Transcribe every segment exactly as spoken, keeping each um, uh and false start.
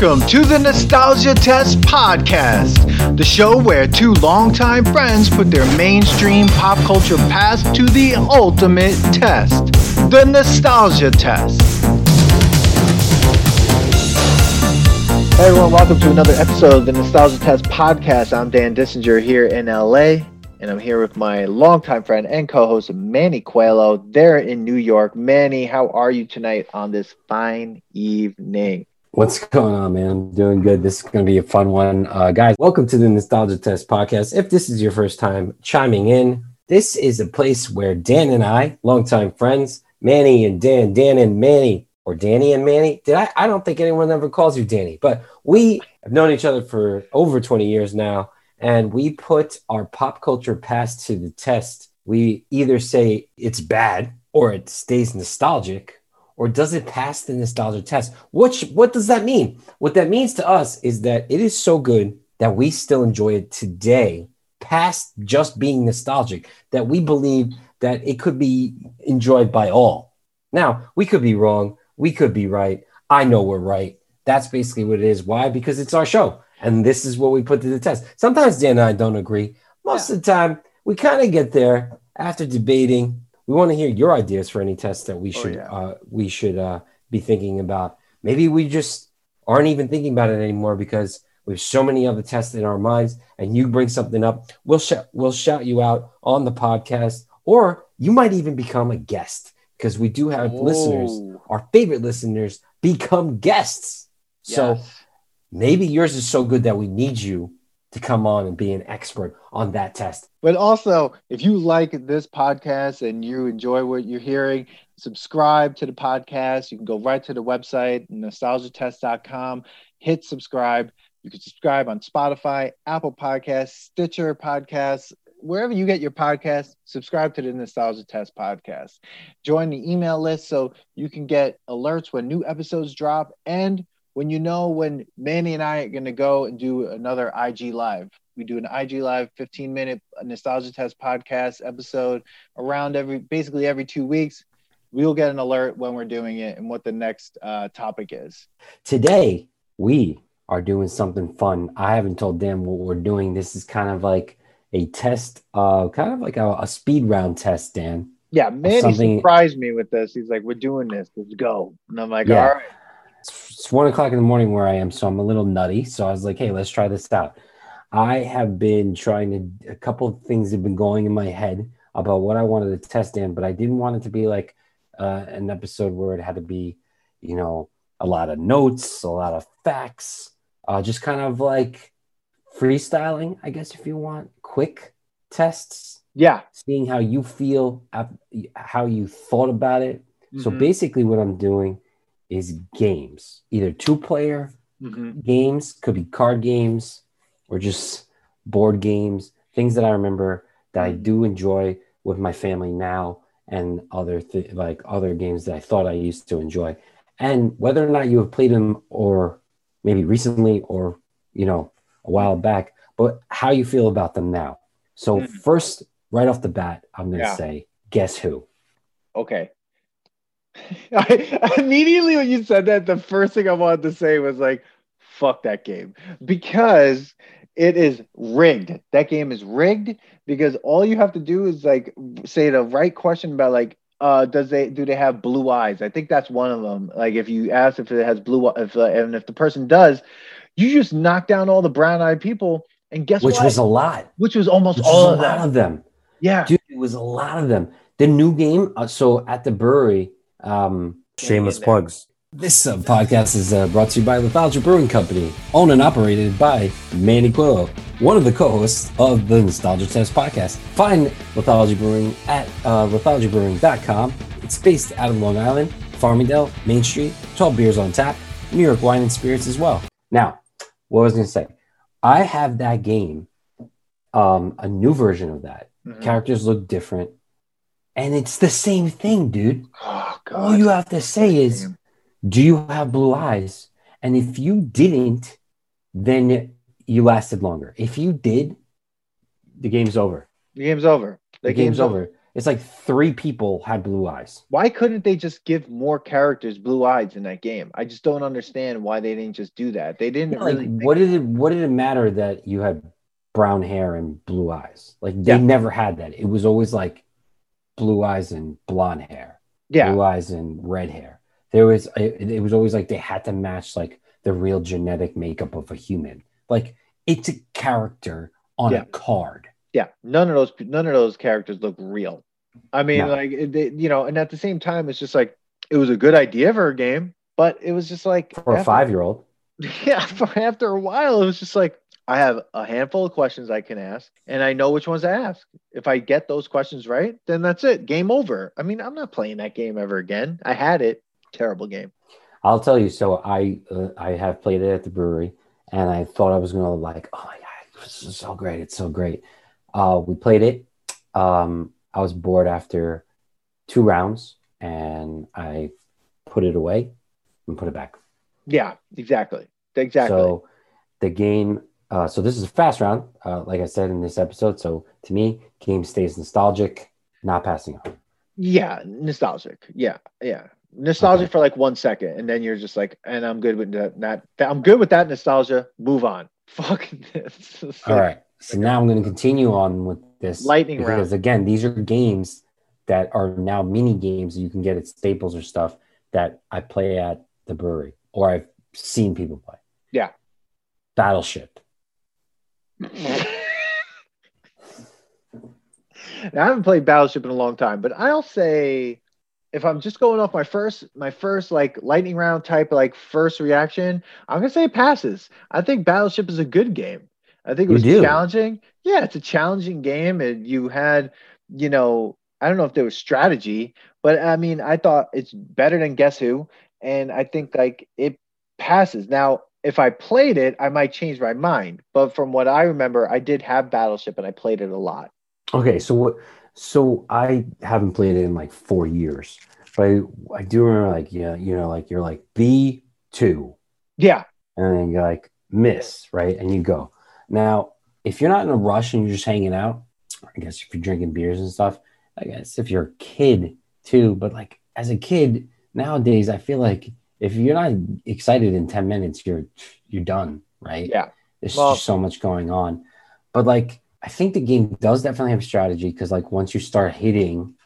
Welcome to the Nostalgia Test podcast, the show where two longtime friends put their mainstream pop culture past to the ultimate test, the Nostalgia Test. Hey everyone, welcome to another episode of the Nostalgia Test podcast. I'm Dan Dissinger here in L A, and I'm here with my longtime friend and co-host Manny Coelho. They're in New York. Manny, how are you tonight on this fine evening? What's going on, man? I'm doing good. This is going to be a fun one. Uh, guys, welcome to the Nostalgia Test podcast. If this is your first time chiming in, this is a place where Dan and I, longtime friends, Manny and Dan, Dan and Manny, or Danny and Manny. Did I? I don't think anyone ever calls you Danny, but we have known each other for over twenty years now, and we put our pop culture past to the test. We either say it's bad or it stays nostalgic. Or does it pass the nostalgia test? Which, what does that mean? What that means to us is that it is so good that we still enjoy it today, past just being nostalgic, that we believe that it could be enjoyed by all. Now, we could be wrong. We could be right. I know we're right. That's basically what it is. Why? Because it's our show. And this is what we put to the test. Sometimes Dan and I don't agree. Most yeah. of the time, we kind of get there after debating. We want to hear your ideas for any tests that we should oh, yeah. uh, we should uh, be thinking about. Maybe we just aren't even thinking about it anymore because we have so many other tests in our minds. And you bring something up, we'll sh- we'll shout you out on the podcast, or you might even become a guest because we do have Whoa. listeners. Our favorite listeners become guests. Yes. So maybe yours is so good that we need you to come on and be an expert on that test. But also, if you like this podcast and you enjoy what you're hearing, subscribe to the podcast. You can go right to the website, nostalgia test dot com, hit subscribe. You can subscribe on Spotify, Apple Podcasts, Stitcher Podcasts, wherever you get your podcasts. Subscribe to the Nostalgia Test podcast. Join the email list so you can get alerts when new episodes drop and when you know when Manny and I are going to go and do another I G Live. We do an I G Live fifteen-minute Nostalgia Test podcast episode around every basically every two weeks. We'll get an alert when we're doing it and what the next uh, topic is. Today, we are doing something fun. I haven't told Dan what we're doing. This is kind of like a test, uh, kind of like a, a speed round test, Dan. Yeah, Manny something... surprised me with this. He's like, we're doing this. Let's go. And I'm like, yeah. all right. It's one o'clock in the morning where I am, so I'm a little nutty. So I was like, hey, let's try this out. I have been trying to, a couple of things have been going in my head about what I wanted to test in, but I didn't want it to be like uh, an episode where it had to be, you know, a lot of notes, a lot of facts, uh, just kind of like freestyling, I guess, if you want, quick tests. Yeah. Seeing how you feel, how you thought about it. Mm-hmm. So basically what I'm doing is games, either two-player mm-hmm. games, could be card games, or just board games, things that I remember that I do enjoy with my family now, and other th- like other games that I thought I used to enjoy. And whether or not you have played them, or maybe recently, or you know a while back, but how you feel about them now. So mm-hmm. first, right off the bat, I'm going to yeah. say, guess who? Okay. I, immediately when you said that, the first thing I wanted to say was like, fuck that game, because it is rigged. That game is rigged because all you have to do is like say the right question about like, uh, does they do they have blue eyes? I think that's one of them. Like if you ask if it has blue, if uh, and if the person does, you just knock down all the brown-eyed people, and guess which what? Which was a lot. Which was almost Which all was of, a lot of them. Yeah, dude, it was a lot of them. The new game. Uh, so at the brewery. Um, shameless plugs. This uh, podcast is uh, brought to you by Lithology Brewing Company, owned and operated by Manny Coelho, one of the co-hosts of the Nostalgia Test podcast. Find Lithology Brewing at uh, lithology brewing dot com. It's based out of Long Island, Farmingdale, Main Street, twelve beers on tap, New York wine and spirits as well. Now, what I was going to say, I have that game, um, a new version of that. Mm-hmm. Characters look different. And it's the same thing, dude. Oh, God. All you have to say is, damn, do you have blue eyes? And if you didn't, then you lasted longer. If you did, the game's over. The game's over. The, the game's, game's over. over. It's like three people had blue eyes. Why couldn't they just give more characters blue eyes in that game? I just don't understand why they didn't just do that. They didn't yeah, really. Like, what did it? What did it matter that you had brown hair and blue eyes? Like they yeah. never had that. It was always like blue eyes and blonde hair. Yeah. Blue eyes and red hair. There was. It, it was always like they had to match like the real genetic makeup of a human. Like it's a character on yeah. a card. Yeah. None of those. None of those characters look real. I mean, no. like, they, you know, and at the same time, it's just like, it was a good idea for a game, but it was just like... For after, a five-year-old. Yeah, for, after a while, it was just like, I have a handful of questions I can ask, and I know which ones to ask. If I get those questions right, then that's it. Game over. I mean, I'm not playing that game ever again. I had it. Terrible game. I'll tell you, so I uh, I have played it at the brewery, and I thought I was going to like, oh my God, this is so great. It's so great. Uh, we played it. Um... I was bored after two rounds and I put it away and put it back. Yeah, exactly. Exactly. So the game, uh, so this is a fast round, uh, like I said in this episode. So to me, game stays nostalgic, not passing on. Yeah, nostalgic. Yeah, yeah. Nostalgic okay. for like one second. And then you're just like, and I'm good with that. Not, I'm good with that nostalgia. Move on. Fuck this. All like, right. So now I'm going to continue on with this lightning round. Because again, these are games that are now mini games that you can get at Staples or stuff that I play at the brewery or I've seen people play. Yeah. Battleship. Now, I haven't played Battleship in a long time, but I'll say if I'm just going off my first, my first like lightning round type, like first reaction, I'm going to say it passes. I think Battleship is a good game. I think it was challenging. Yeah, it's a challenging game. And you had, you know, I don't know if there was strategy, but I mean, I thought it's better than Guess Who. And I think like it passes. Now, if I played it, I might change my mind. But from what I remember, I did have Battleship and I played it a lot. Okay. So what, so I haven't played it in like four years, but I, I do remember like, yeah, you know, like you're like B two. Yeah. And then you're like miss, right? And you go. Now, if you're not in a rush and you're just hanging out, I guess if you're drinking beers and stuff, I guess if you're a kid too, but like as a kid nowadays, I feel like if you're not excited in ten minutes, you're you're done, right? Yeah. There's well, just so much going on. But like, I think the game does definitely have strategy because like once you start hitting,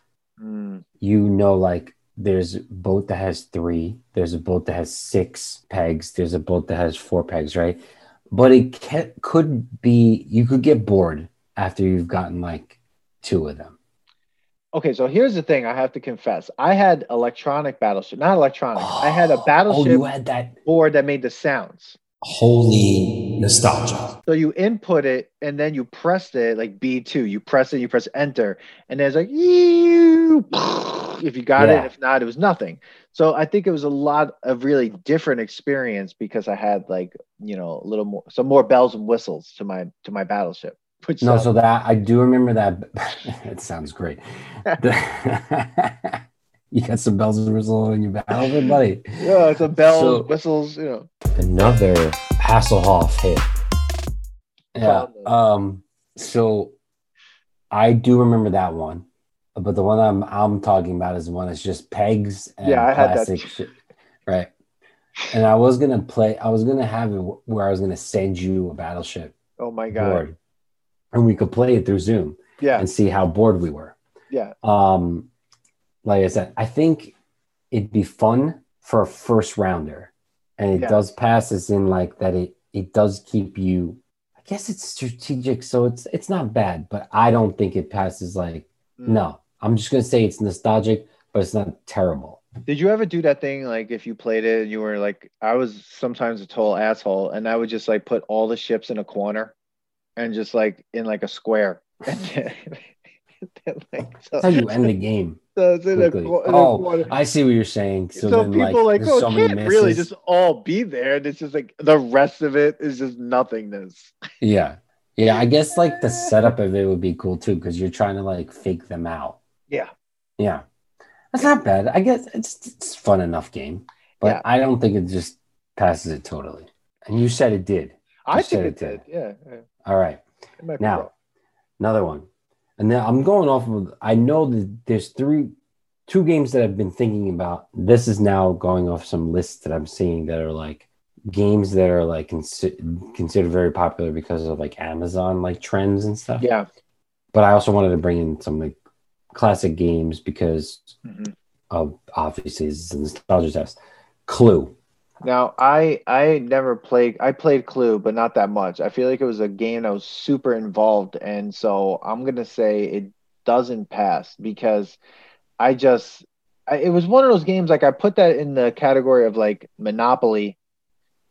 mm. you know, like there's a boat that has three, there's a boat that has six pegs, there's a boat that has four pegs, right? But it can, could be, you could get bored after you've gotten like two of them. Okay, so here's the thing I have to confess. I had electronic Battleship, not electronic. Oh, I had a Battleship oh, you had that. board that made the sounds. Holy nostalgia. So you input it and then you pressed it like B two. You press it, you press enter. And there's like, ew, if you got yeah. it, if not, it was nothing. So I think it was a lot of really different experience because I had like, you know, a little more, some more bells and whistles to my, to my Battleship. Which no, sounds- so that I do remember that. It sounds great. You got some bells and whistles in your Battleship, buddy. Yeah, it's a bell so, and whistles, you know. Another Hasselhoff hit. Yeah. Um, so I do remember that one. But the one I'm I'm talking about is the one that's just pegs and yeah, I plastic had that. Shit. Right. And I was gonna play I was gonna have it where I was gonna send you a Battleship. Oh my god. Board, and we could play it through Zoom. Yeah. And see how bored we were. Yeah. Um, like I said, I think it'd be fun for a first rounder. And it yeah. does pass as in like that it it does keep you, I guess it's strategic, so it's it's not bad, but I don't think it passes like mm. no. I'm just going to say it's nostalgic, but it's not terrible. Did you ever do that thing? Like if you played it and you were like, I was sometimes a total asshole and I would just like put all the ships in a corner and just like in like a square. And then, then like, so, that's how you end the game. So it's in a, in oh, a corner. I see what you're saying. So, so then, people like, like oh, so it can't really just all be there. And it's just like the rest of it is just nothingness. Yeah. Yeah. I guess like the setup of it would be cool too because you're trying to like fake them out. Yeah. Yeah. That's not bad. I guess it's it's fun enough game, but yeah. I don't think it just passes it totally. And you said it did. You I think it, it did. did. Yeah, yeah. All right. Now, another one. And then I'm going off of, I know that there's three, two games that I've been thinking about. This is now going off some lists that I'm seeing that are like games that are like consi- considered very popular because of like Amazon, like trends and stuff. Yeah. But I also wanted to bring in some like classic games because mm-hmm. of obviously it's a nostalgia test. Clue. Now, I I never played, I played Clue, but not that much. I feel like it was a game that was super involved. And so I'm going to say it doesn't pass because I just, I, it was one of those games, like I put that in the category of like Monopoly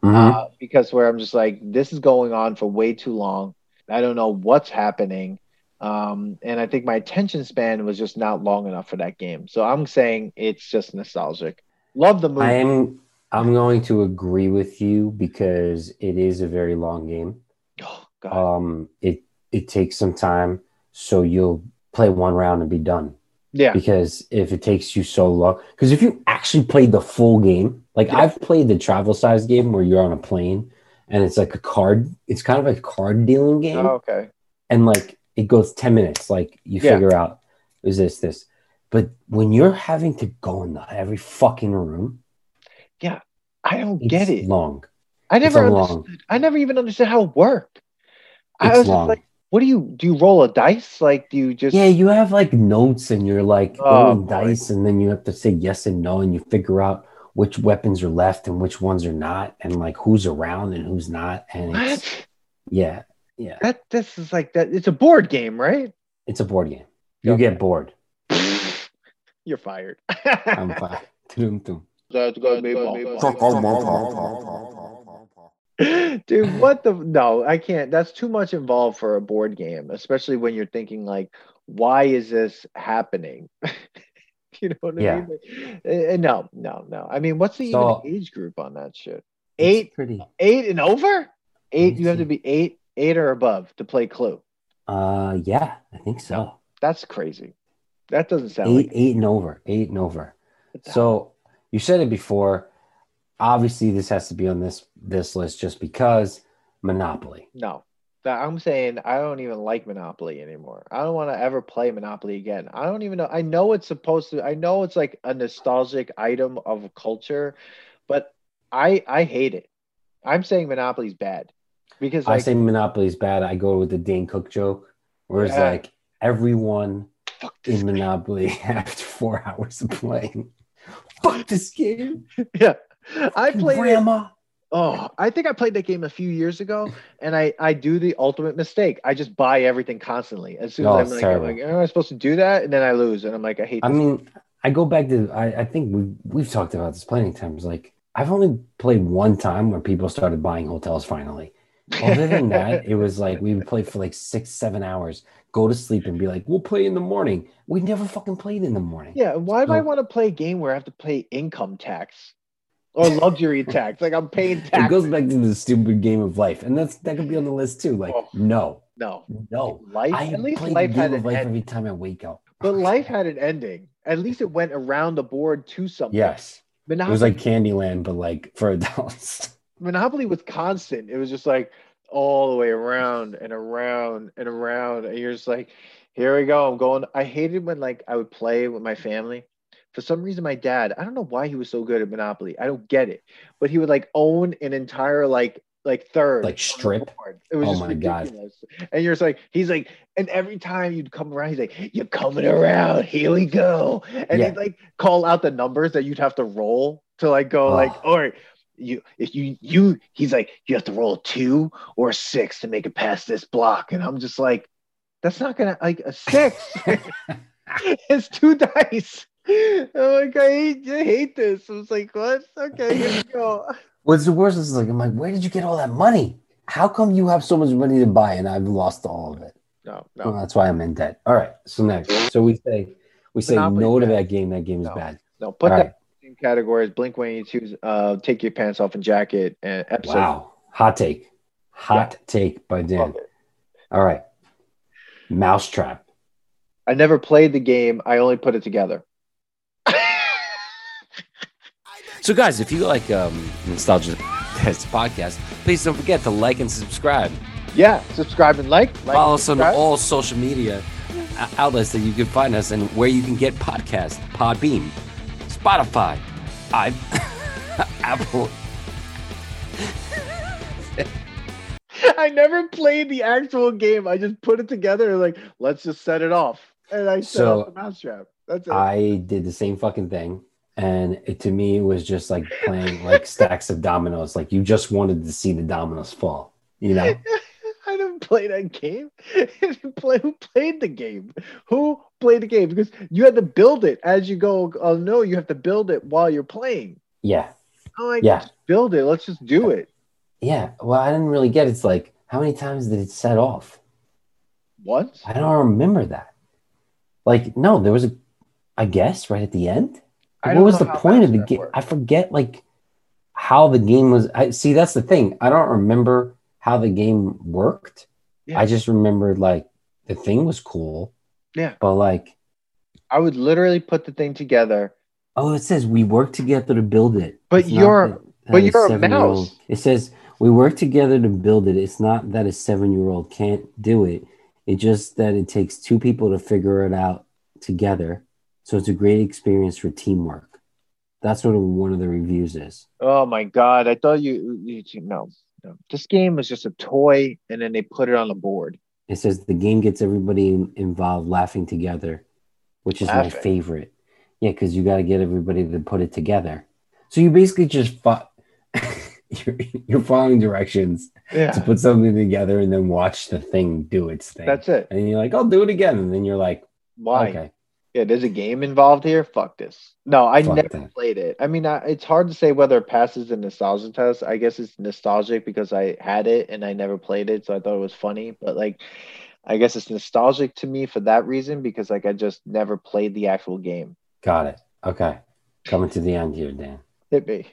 mm-hmm. uh, because where I'm just like, this is going on for way too long. I don't know what's happening. Um, and I think my attention span was just not long enough for that game. So I'm saying it's just nostalgic. Love the movie. I am... I'm going to agree with you because it is a very long game. Oh, God. Um, it it takes some time, so you'll play one round and be done. Yeah. Because if it takes you so long, because if you actually played the full game, like yeah. I've played the travel size game where you're on a plane and it's like a card. It's kind of like a card dealing game. Oh, okay. And like it goes ten minutes. Like you yeah. figure out is this this, but when you're having to go in the, every fucking room. Yeah, I don't it's get it. Long. I never understood. Long. I never even understood how it worked. It's I was long. Just like, "What do you do? You roll a dice? Like, do you just?" Yeah, you have like notes, and you're like oh, rolling boy. dice, and then you have to say yes and no, and you figure out which weapons are left and which ones are not, and like who's around and who's not. And what? It's, yeah, yeah. That this is like that. It's a board game, right? It's a board game. You okay. get bored. You're fired. I'm fired. That's gonna be dude, what the? No, I can't. That's too much involved for a board game, especially when you're thinking like, why is this happening? You know what I yeah. mean? Like, uh, no, no, no. I mean, what's the so, even age group on that shit? Eight, pretty. eight and over. Eight. You have to be eight, eight or above to play Clue. Uh, yeah, I think so. That's crazy. That doesn't sound eight, like eight and over. Eight and over. So. You said it before. Obviously, this has to be on this this list just because Monopoly. No, I'm saying I don't even like Monopoly anymore. I don't want to ever play Monopoly again. I don't even know. I know it's supposed to. I know it's like a nostalgic item of culture, but I I hate it. I'm saying Monopoly's bad because like, I say Monopoly's bad. I go with the Dane Cook joke, where it's yeah. like everyone in Monopoly after four hours of playing. Fuck this game. Yeah. I played Grandma. It, oh, I think I played that game a few years ago, and I, I do the ultimate mistake. I just buy everything constantly. As soon no, as I'm like, I'm like, am I supposed to do that? And then I lose, and I'm like, I hate this I mean, game. I go back to, I, I think we, we've talked about this plenty of times. Like, I've only played one time where people started buying hotels finally. Other than that, it was like we would play for like six, seven hours, go to sleep, and be like, we'll play in the morning. We never fucking played in the morning. Yeah. Why so, do I want to play a game where I have to pay income tax or luxury tax? Like I'm paying tax. It goes back to the stupid game of life. And that's that could be on the list too. Like, oh, no. No. No. Life I at least life had an life end- every time I wake up. But life had an ending. At least it went around the board to something. Yes. But now it was like Candyland, but like for adults. Monopoly was constant. It was just like all the way around and around and around. And you're just like, here we go. I'm going. I hated when like I would play with my family. For some reason, my dad, I don't know why he was so good at Monopoly. I don't get it. But he would like own an entire like like third. Like strip. It was oh just my ridiculous. God. And you're just like, he's like, and every time you'd come around, he's like, you're coming around. Here we go. And yeah. he'd like call out the numbers that you'd have to roll to like go oh. like, all right. You, if you, you, he's like, you have to roll a two or a six to make it past this block. And I'm just like, that's not gonna, like, a six. It's two dice. I'm like, I hate, I hate this. I was like, what? Okay, here we go. What's the worst is like, I'm like, where did you get all that money? How come you have so much money to buy and I've lost all of it? No, no. Well, that's why I'm in debt. All right, so next. So we say, we say no to that game. That game is no, bad. No, put all that. Right. Categories: Blink one eighty-two's uh, "Take Your Pants Off and Jacket" and episode. Wow, hot take, hot yeah. take by Dan. All right, Mouse Trap. I never played the game. I only put it together. So, guys, if you like um, Nostalgia Test podcast, please don't forget to like and subscribe. Yeah, subscribe and like. like Follow and us on all social media. outlets that you can find us and where you can get podcasts. Podbeam, Spotify, I, Apple. I never played the actual game. I just put it together like, let's just set it off. And I set so off the Mouse Trap. That's it. I did the same fucking thing. And it, to me, it was just like playing like stacks of dominoes. Like you just wanted to see the dominoes fall, you know? I didn't play that game. play, who played the game? Who played the game? Because you had to build it as you go. Oh, no, you have to build it while you're playing. Yeah. Oh, like, yeah. Just build it. Let's just do it. Yeah. Well, I didn't really get it. It's like, how many times did it set off? What? I don't remember that. Like, no, there was a, I guess, right at the end. What was the point of the game? I forget, like, how the game was. I see, that's the thing. I don't remember how the game worked. Yeah. I just remembered, like, the thing was cool. Yeah. But, like, I would literally put the thing together. Oh, it says we work together to build it. But it's you're that, that but you're a mouse. It says we work together to build it. It's not that a seven-year-old can't do it. It's just that it takes two people to figure it out together. So it's a great experience for teamwork. That's what one of the reviews is. Oh my God. I thought you, you, you no, no. This game was just a toy and then they put it on the board. It says the game gets everybody involved laughing together, which is laughing. My favorite. Yeah, because you got to get everybody to put it together. So you basically just fo- you're, you're following directions yeah. to put something together and then watch the thing do its thing. That's it. And you're like, I'll do it again. And then you're like, why? Okay. Yeah, there's a game involved here. Fuck this. No, I Fuck never that. played it. I mean, I, it's hard to say whether it passes the nostalgia test. I guess it's nostalgic because I had it and I never played it, so I thought it was funny. But like, I guess it's nostalgic to me for that reason because like I just never played the actual game. Got it. Okay, coming to the end here, Dan. Hit me.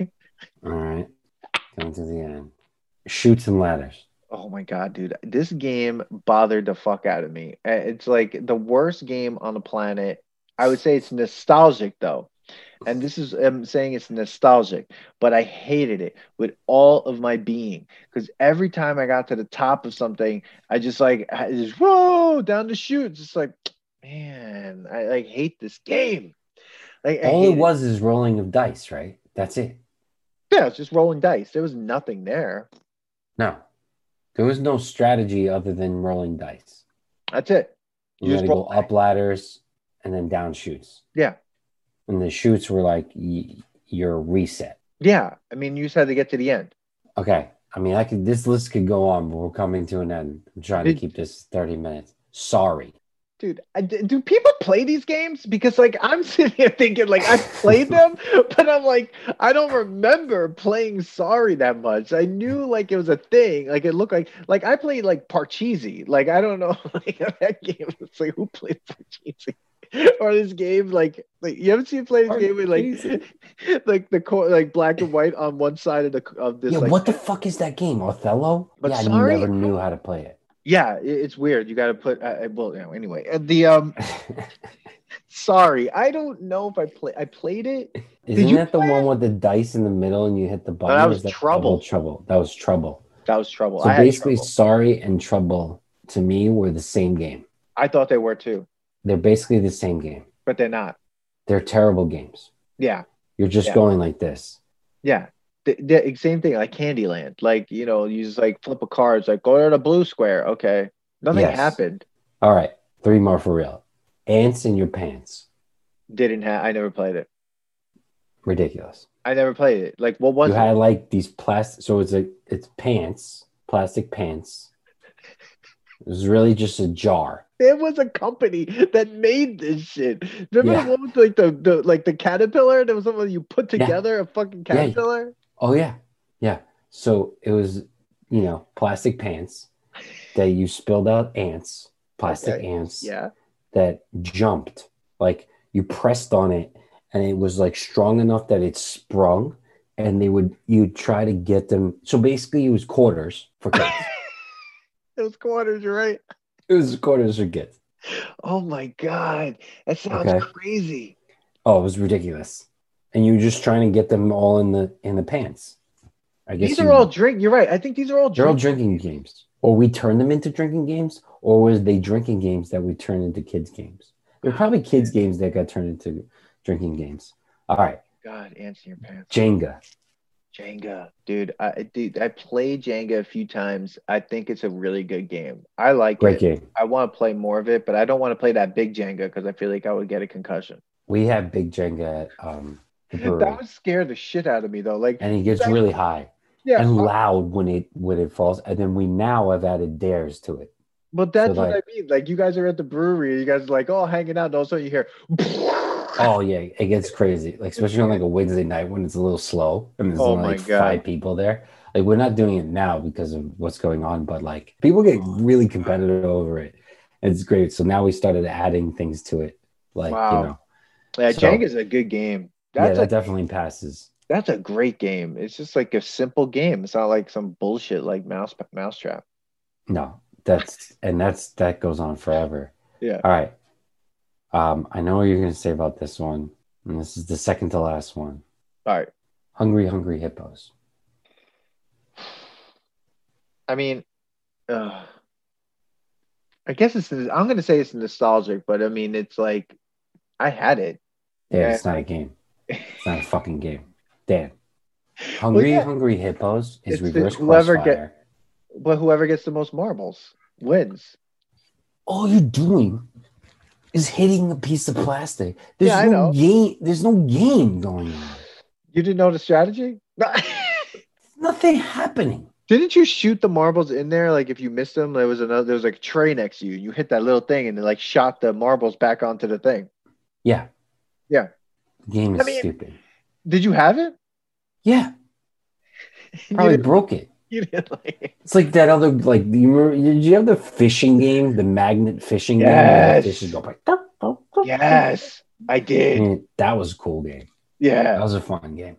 All right, coming to the end. Chutes and Ladders. Oh my God, dude. This game bothered the fuck out of me. It's like the worst game on the planet. I would say it's nostalgic, though. And this is, I'm saying it's nostalgic, but I hated it with all of my being because every time I got to the top of something, I just like, I just, whoa, down the chute. Just like, man, I like hate this game. Like, all it was it. is rolling of dice, right? That's it. Yeah, it's just rolling dice. There was nothing there. No, there was no strategy other than rolling dice. That's it. You, you had to go dice. Up ladders. And then down chutes. Yeah. And the chutes were like y- your reset. Yeah. I mean, you just had to get to the end. Okay. I mean, I could. This list could go on, but we're coming to an end. I'm trying Did, to keep this thirty minutes. Sorry. Dude, I, do people play these games? Because, like, I'm sitting here thinking, like, I've played them, but I'm like, I don't remember playing Sorry that much. I knew, like, it was a thing. Like, it looked like, like, I played, like, Parcheesi. Like, I don't know. Like, that game, it's like, who played Parcheesi? Or this game, like, like you haven't seen play this Are game with like, like the co- like black and white on one side of the of this. Yeah, like, what the fuck is that game, Othello? But yeah, Sorry, I never knew how to play it. Yeah, it's weird. You got to put. Uh, well, you know, anyway, the um, Sorry, I don't know if I play. I played it. Isn't Did you that the one it? with the dice in the middle and you hit the button? No, that was that Trouble. Trouble. That was Trouble. That was Trouble. So I basically, Trouble. Sorry and Trouble to me were the same game. I thought they were too. They're basically the same game. But they're not. They're terrible games. Yeah. You're just yeah. going like this. Yeah. The, the same thing, like Candyland. Like, you know, you just like flip a card. It's like, go to the blue square. Okay. Nothing yes. happened. All right. Three more for real. Ants in Your Pants. Didn't have. I never played it. Ridiculous. I never played it. Like, what was you it? You had like these plastic. So it's like, it's pants, plastic pants. It was really just a jar. There was a company that made this shit. Remember yeah. the one with like the, the like the caterpillar? There was something you put together yeah. a fucking caterpillar. Yeah. Oh yeah, yeah. So it was, you know, plastic pants that you spilled out ants, plastic okay. ants yeah. that jumped. Like you pressed on it, and it was like strong enough that it sprung, and they would you'd try to get them. So basically, it was quarters for kids. It was quarters, you're right. It was quarters or gets. Oh my God. That sounds okay. crazy. Oh, it was ridiculous. And you were just trying to get them all in the in the pants. I guess these are all drink. You're right. I think these are all drinking. They're all drinking games. or we turned them into drinking games, or was they drinking games that we turned into kids games? They're probably kids games that got turned into drinking games. All right. God, Ants in your Pants. Jenga. Jenga, dude. I dude, I played Jenga a few times. I think it's a really good game. I like Great it. Game. I want to play more of it, but I don't want to play that big Jenga because I feel like I would get a concussion. We have big Jenga at um, the brewery. That would scare the shit out of me though. Like, and it gets that, really high. Yeah, and loud when it when it falls. And then we now have added dares to it. But that's so, like, what I mean. Like, you guys are at the brewery. You guys are like, oh, hanging out. And all of a sudden you hear. Oh, yeah. It gets crazy. Like, especially on like a Wednesday night when it's a little slow. And there's oh only like God. five people there. Like, we're not doing it now because of what's going on. But like, people get really competitive over it. And it's great. So now we started adding things to it. Like, wow. you know. Yeah, so, Jenga is a good game. That's yeah, that a, definitely passes. That's a great game. It's just like a simple game. It's not like some bullshit like Mouse Mouse Trap. No. That's and that's that goes on forever. Yeah. All right. Um, I know what you're gonna say about this one, and this is the second to last one. All right. Hungry Hungry Hippos. I mean, uh, I guess it's. I'm gonna say it's nostalgic, but I mean, it's like I had it. Yeah, and... it's not a game. It's not a fucking game, Dan. Hungry well, yeah. Hungry Hippos is it's reverse the, whoever crossfire. Get, but whoever gets the most marbles wins. All you're doing is hitting a piece of plastic. There's yeah, no game. There's no game going on. You didn't know the strategy? Nothing happening. Didn't you shoot the marbles in there? Like if you missed them, there was another. There was like a tray next to you. You hit that little thing, and it like shot the marbles back onto the thing. Yeah. Yeah. The game is I mean, stupid. Did you have it? Yeah. Probably broke it. You didn't like it. It's like that other, like, you remember, did you have the fishing game, the magnet fishing yes. game? Fishes go by, dum, dum, dum, yes, I did. And that was a cool game. Yeah. That was a fun game.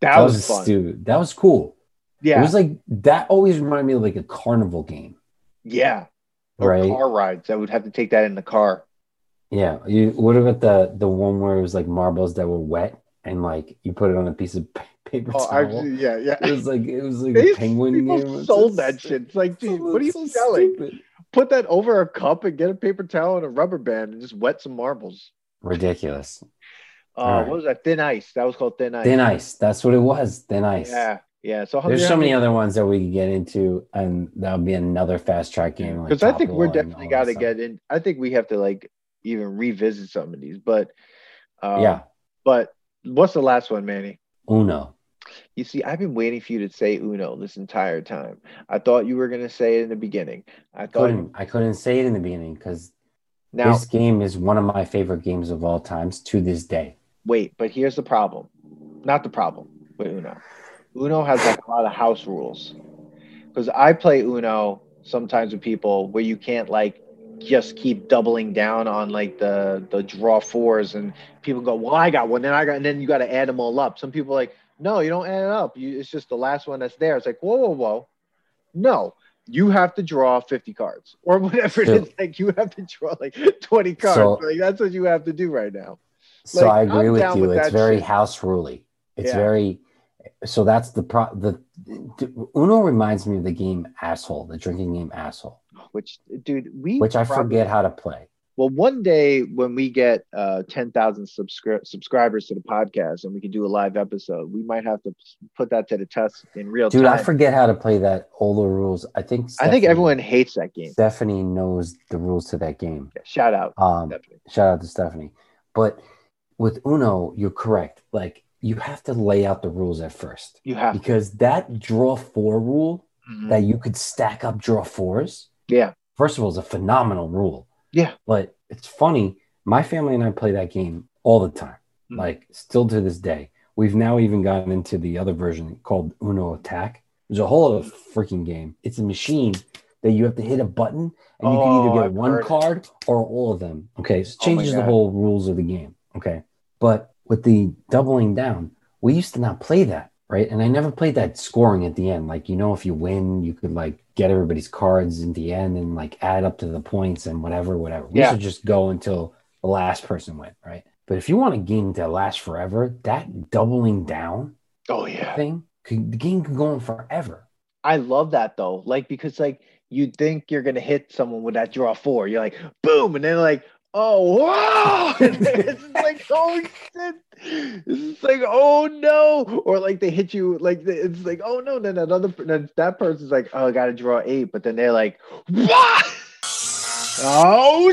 That, that was, was fun. Stupid. That was cool. Yeah. It was like, that always reminded me of like a carnival game. Yeah. Or right? Car rides. I would have to take that in the car. Yeah. You, what about the, the one where it was like marbles that were wet? And like you put it on a piece of paper oh, towel. I, yeah, yeah. It was like it was like they, a penguin people game. People sold that st- shit. It's like, dude, it's what are you so selling? Stupid. Put that over a cup and get a paper towel and a rubber band and just wet some marbles. Ridiculous. Uh, right. What was that? Thin Ice. That was called Thin Ice. Thin Ice. That's what it was. Thin Ice. Yeah, yeah. So there's so many other ones that we could get into, and that would be another fast track game. Because like I think we're definitely got to get in. I think we have to like even revisit some of these, but um, yeah, but. What's the last one, Manny? Uno. You see, I've been waiting for you to say Uno this entire time. I thought you were going to say it in the beginning. I thought couldn't, I couldn't say it in the beginning because this game is one of my favorite games of all times to this day. Wait, but here's the problem. Not the problem with Uno. Uno has like a lot of house rules. Because I play Uno sometimes with people where you can't like just keep doubling down on like the the draw fours, and people go, well, I got one, then I got, and then you got to add them all up. Some people are like, no, you don't add it up. You, it's just the last one that's there. It's like, whoa, whoa, whoa. No, you have to draw fifty cards or whatever it so, is. Like you have to draw like twenty cards. So, like that's what you have to do right now. So like, I agree I'm with you. With it's very shit. House rule-y. It's yeah. very, so that's the pro the, the Uno reminds me of the game Asshole, the drinking game Asshole. Which, dude, we which I probably, forget how to play. Well, one day when we get uh, ten thousand subscri- subscribers to the podcast and we can do a live episode, we might have to put that to the test in real dude, time. Dude, I forget how to play that. All the rules. I think. Stephanie, I think everyone hates that game. Stephanie knows the rules to that game. Yeah, shout out. Um, shout out to Stephanie. But with Uno, you're correct. Like you have to lay out the rules at first. You have because to. That draw four rule mm-hmm. that you could stack up draw fours. Yeah. First of all, it's a phenomenal rule. Yeah. But it's funny. My family and I play that game all the time. Mm-hmm. Like still to this day. We've now even gotten into the other version called Uno Attack. There's a whole other freaking game. It's a machine that you have to hit a button and oh, you can either get I've one card it. Or all of them. Okay. So it changes oh the whole rules of the game. Okay. But with the doubling down, we used to not play that. Right. And I never played that scoring at the end. Like, you know, if you win, you could like get everybody's cards in the end and like add up to the points and whatever, whatever. We yeah. should just go until the last person went. Right. But if you want a game to last forever, that doubling down oh yeah, thing, could, the game can go on forever. I love that though. Like, because like you think you're going to hit someone with that draw four. You're like, boom. And then like, oh, wow. It's like, oh, shit. It's like, oh, no. Or like they hit you like, it's like, oh, no. Then another, then that person's like, oh, I got to draw eight. But then they're like, what? Oh,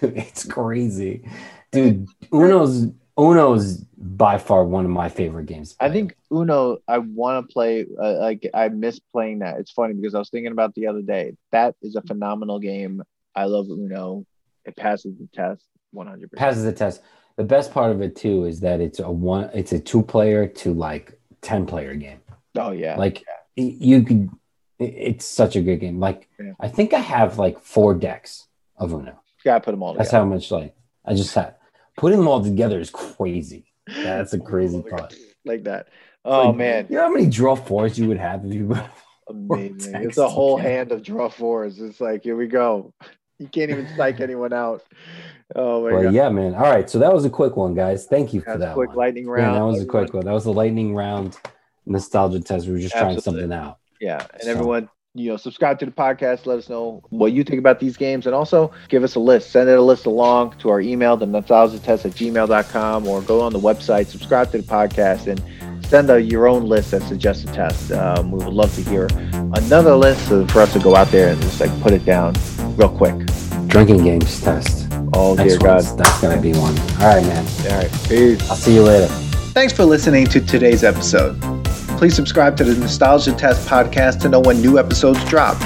dude, it's crazy. Dude, Uno's Uno is by far one of my favorite games. I think Uno, I want to play, uh, like I miss playing that. It's funny because I was thinking about the other day. That is a phenomenal game. I love Uno. It passes the test one hundred percent. Passes the test. The best part of it too is that it's a one, it's a two player to like ten player game. Oh yeah. Like yeah. you could, it's such a good game. Like yeah. I think I have like four decks of Uno. You gotta put them all together. That's how much like I just had. Putting them all together is crazy. That's a crazy oh, thought. Like that. Oh, like, man. You know how many draw fours you would have if you amazing. It's a whole together. Hand of draw fours. It's like, here we go. You can't even psych anyone out. Oh, my well, God. Yeah, man. All right. So that was a quick one, guys. Thank you for that, that quick one. Lightning round. Yeah, that was everyone. A quick one. That was the lightning round nostalgia test. We were just absolutely. Trying something out. Yeah. And so. Everyone... You know, subscribe to the podcast. Let us know what you think about these games. And also give us a list. Send it a list along to our email, the nostalgia test at gmail dot com, or go on the website, subscribe to the podcast, and send a, your own list that suggests a test. Um, we would love to hear another list for us to go out there and just like put it down real quick. Drinking games test. Oh, next dear God. That's going to be one. All right, man. All right. Peace. I'll see you later. Thanks for listening to today's episode. Please subscribe to the Nostalgia Test podcast to know when new episodes drop.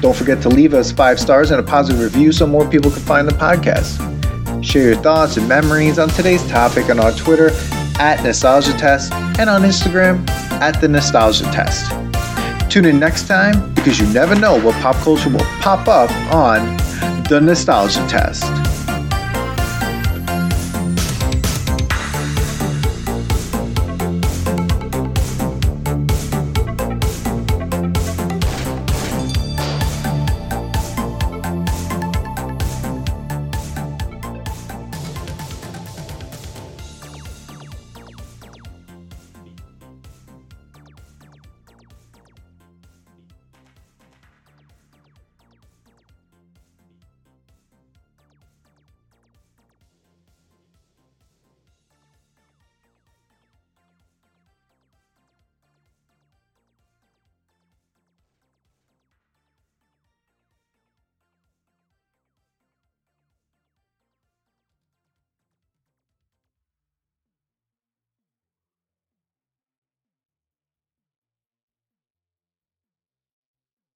Don't forget to leave us five stars and a positive review so more people can find the podcast. Share your thoughts and memories on today's topic on our Twitter at Nostalgia Test and on Instagram at The Nostalgia Test. Tune in next time because you never know what pop culture will pop up on The Nostalgia Test.